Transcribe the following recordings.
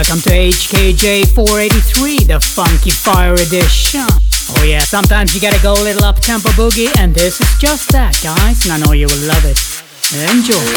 Welcome to HKJ483, the Funky Fire Edition. Oh yeah, sometimes you gotta go a little up-tempo boogie, and this is just that, guys, and I know you will love it. Enjoy.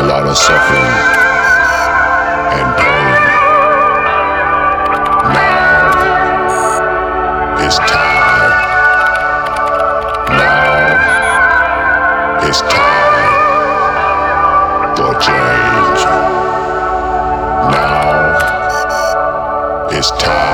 a lot of suffering and pain. Now it's time. Now it's time for change. Now it's time.